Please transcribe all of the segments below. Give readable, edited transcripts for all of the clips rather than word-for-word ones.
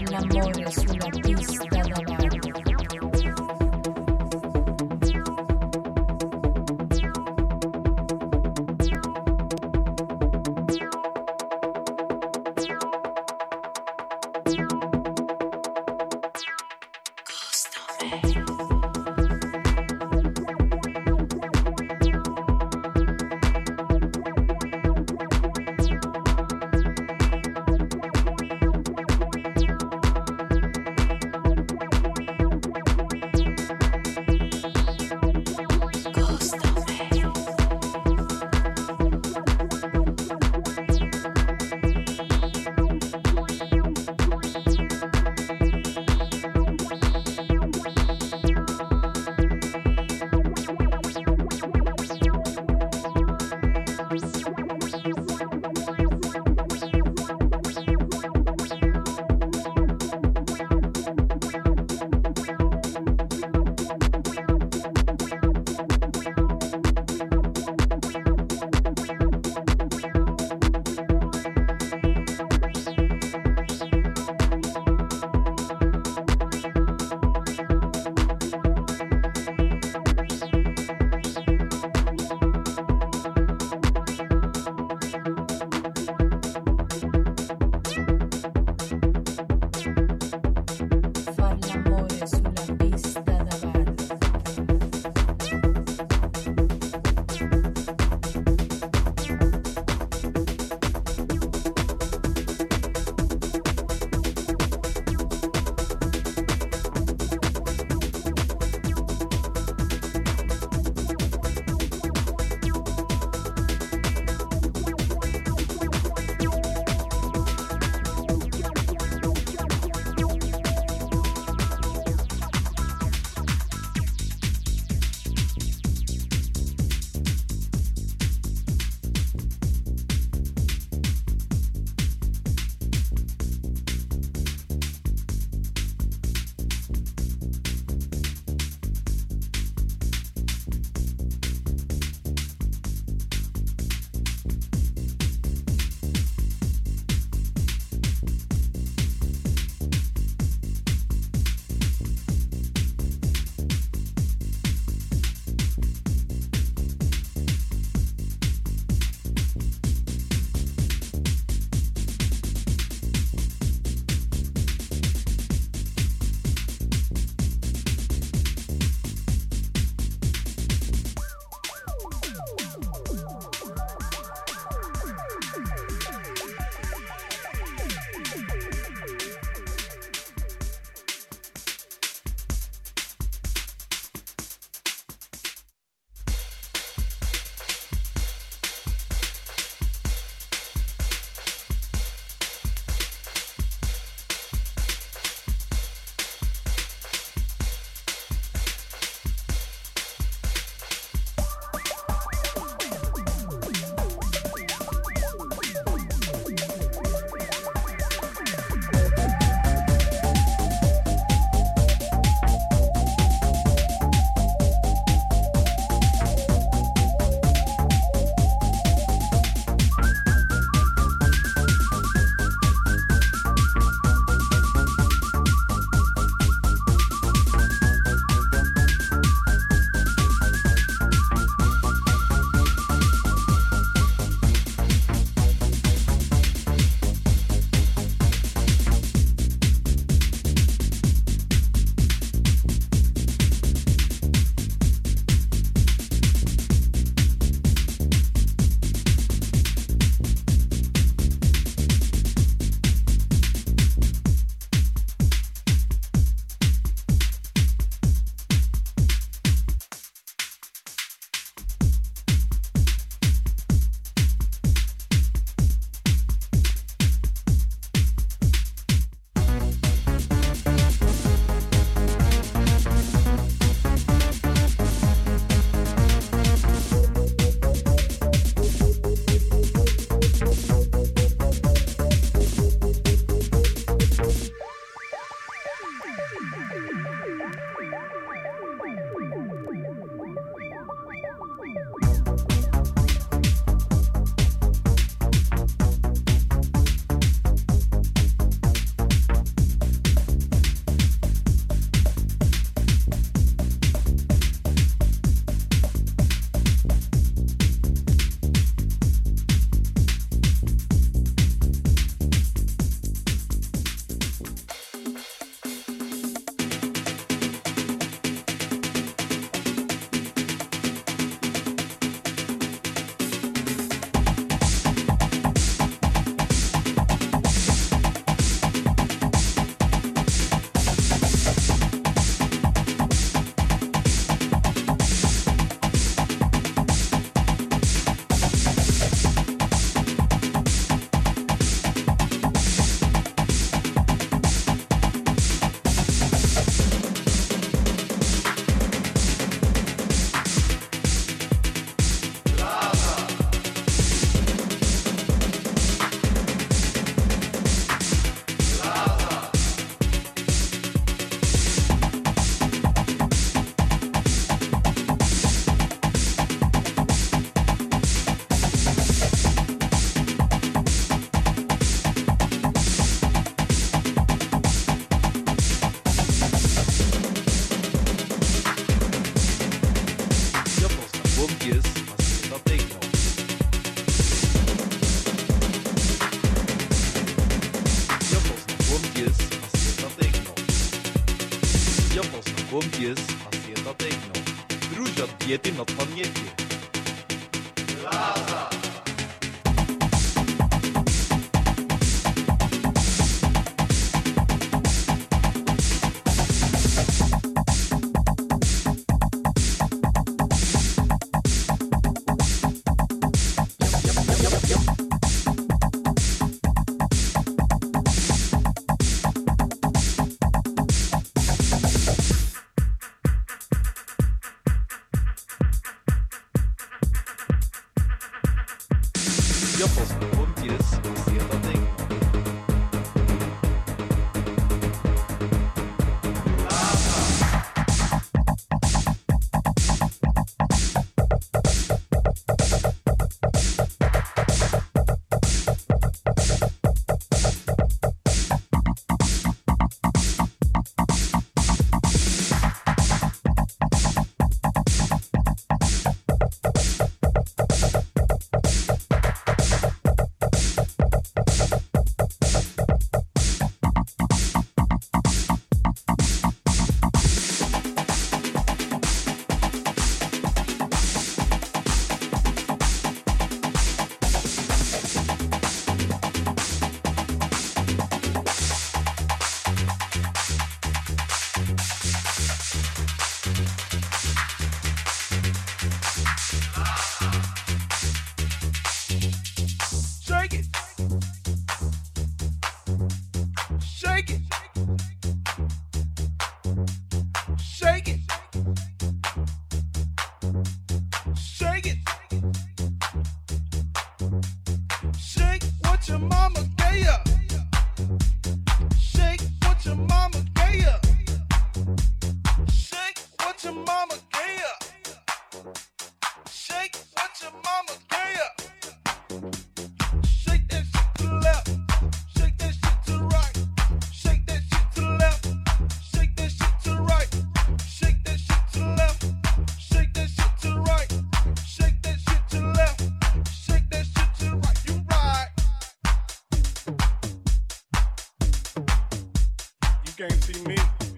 innamora sulla pista davanti. głąb jest, pasjeta degną. Druża diety not pan nie wie. Plaza! Ja pozwolę jest zjadany. Can't see me, 'cause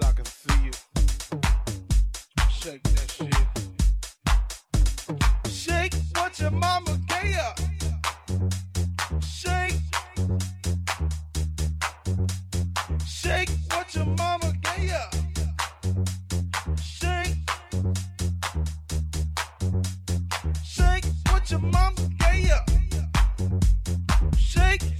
I can see you. Shake that shit. Shake what your mama gave you. Shake. Shake what your mama gave you. Shake. Shake what your mama gave you. Shake.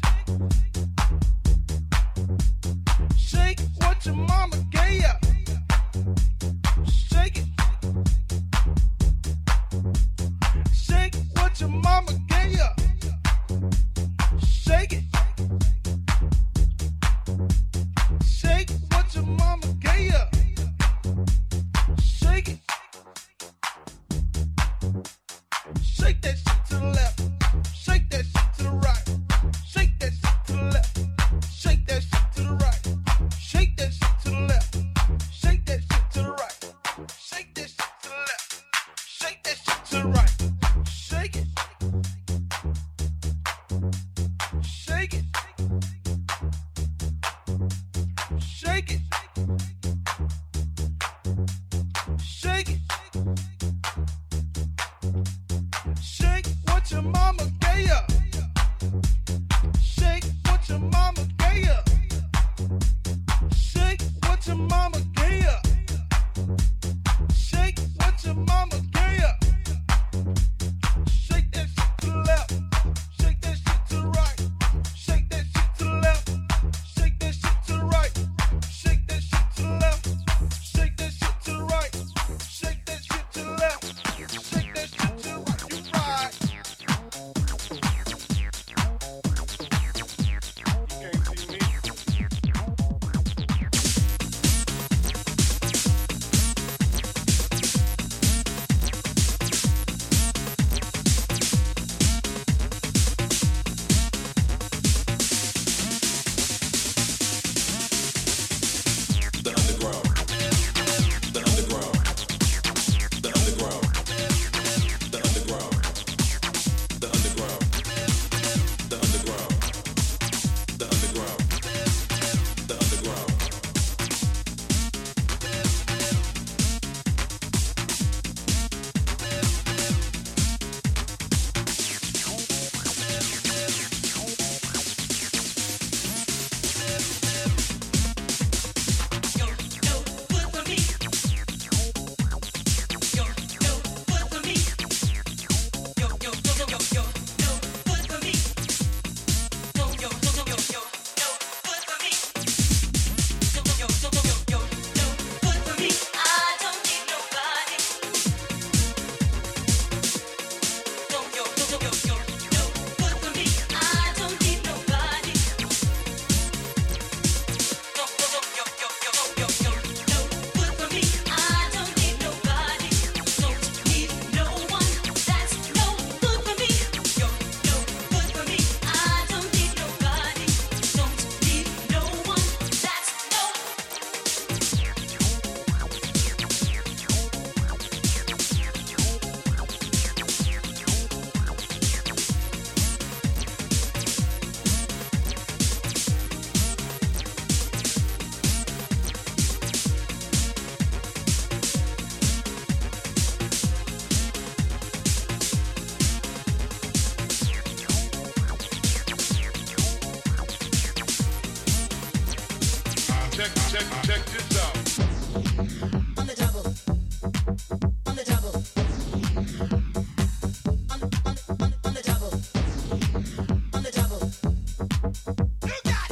check this out. On the double. On the double. On the double. On the double. You got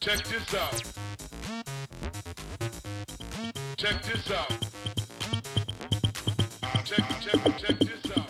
check this out. Check this out. Check this out. Check this out.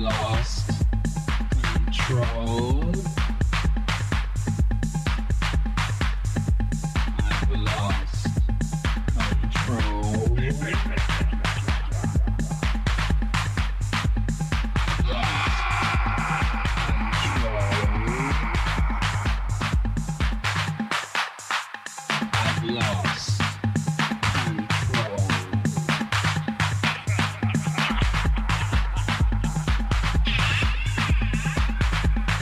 lost control. I've lost control. I've lost control. I've lost.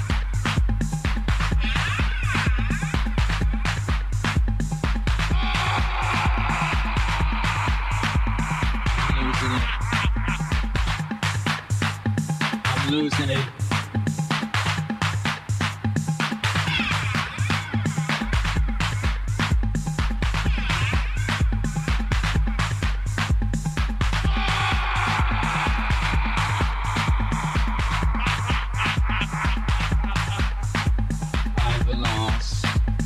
I'm losing it. I've lost control. I've lost control.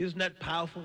Isn't that powerful?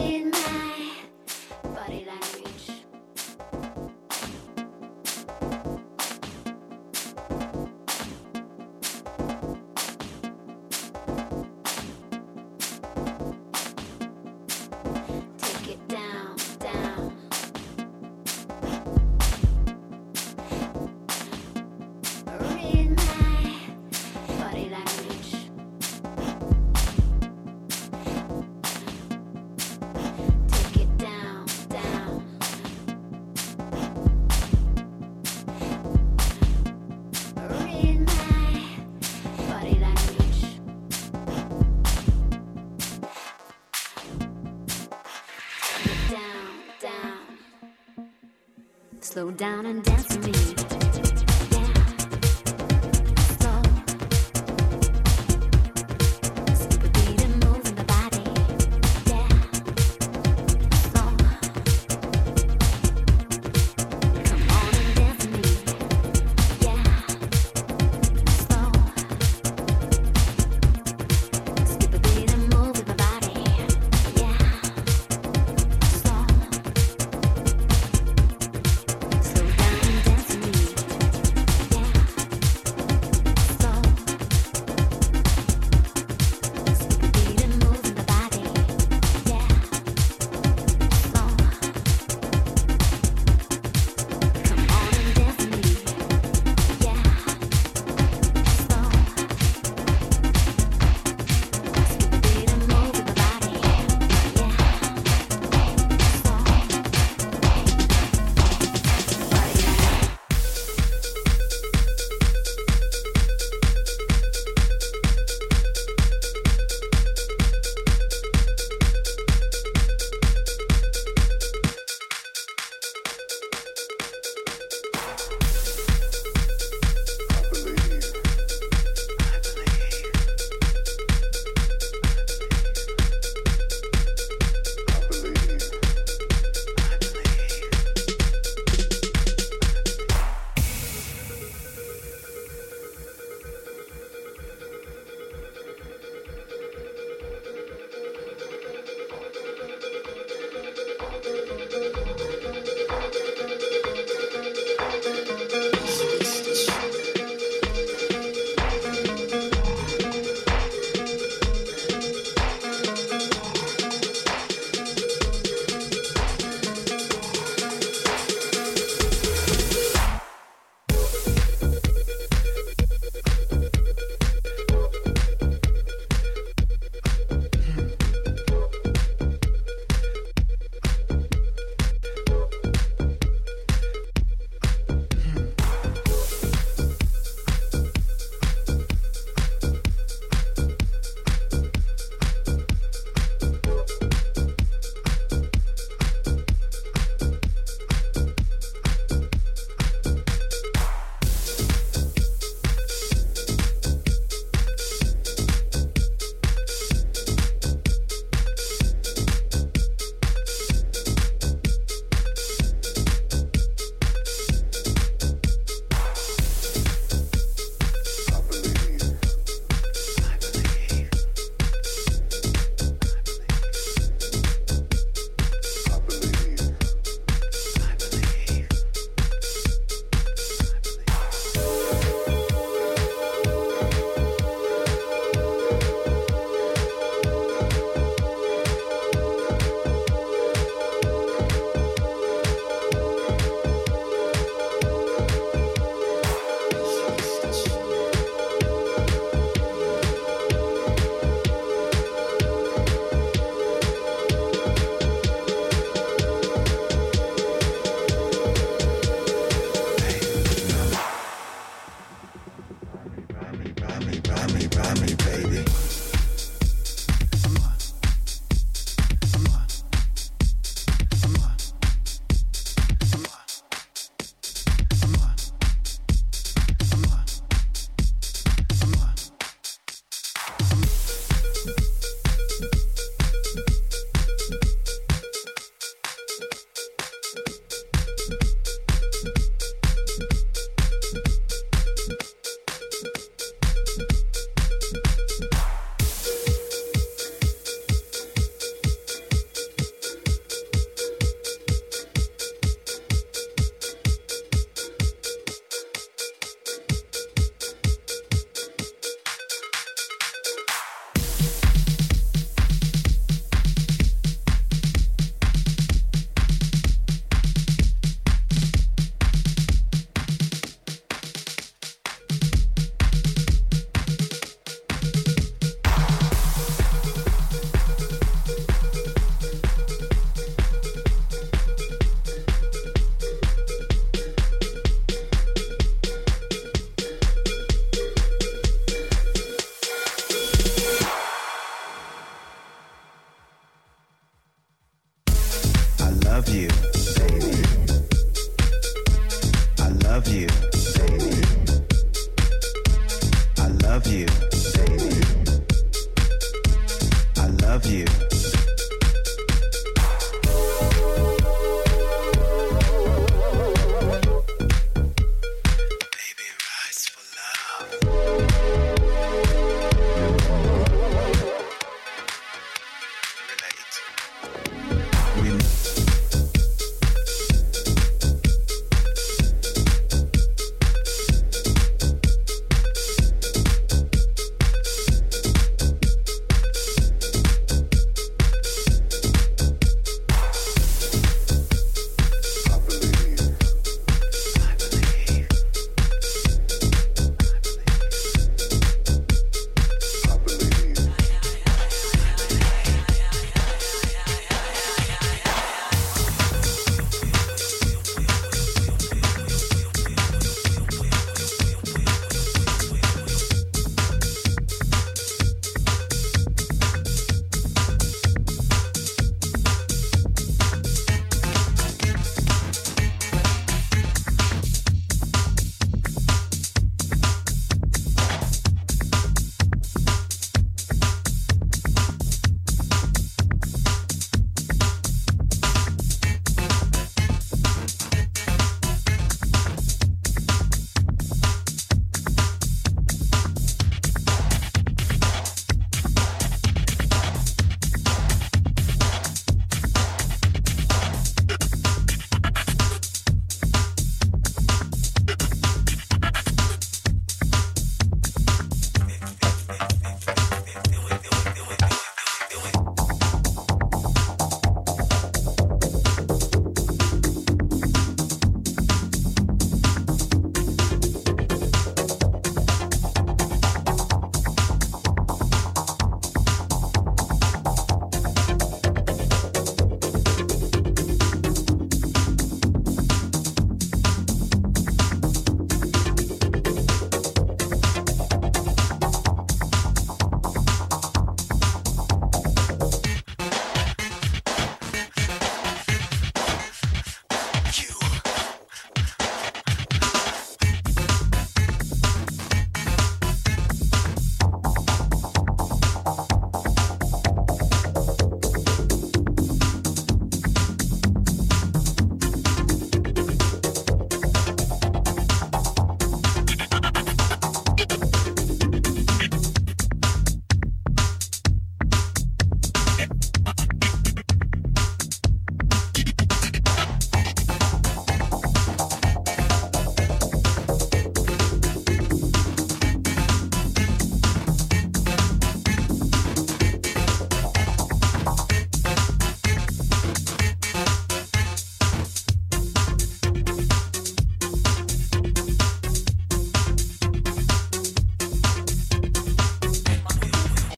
read my body language. Take it down, down. Read my body language. Slow down and dance with me.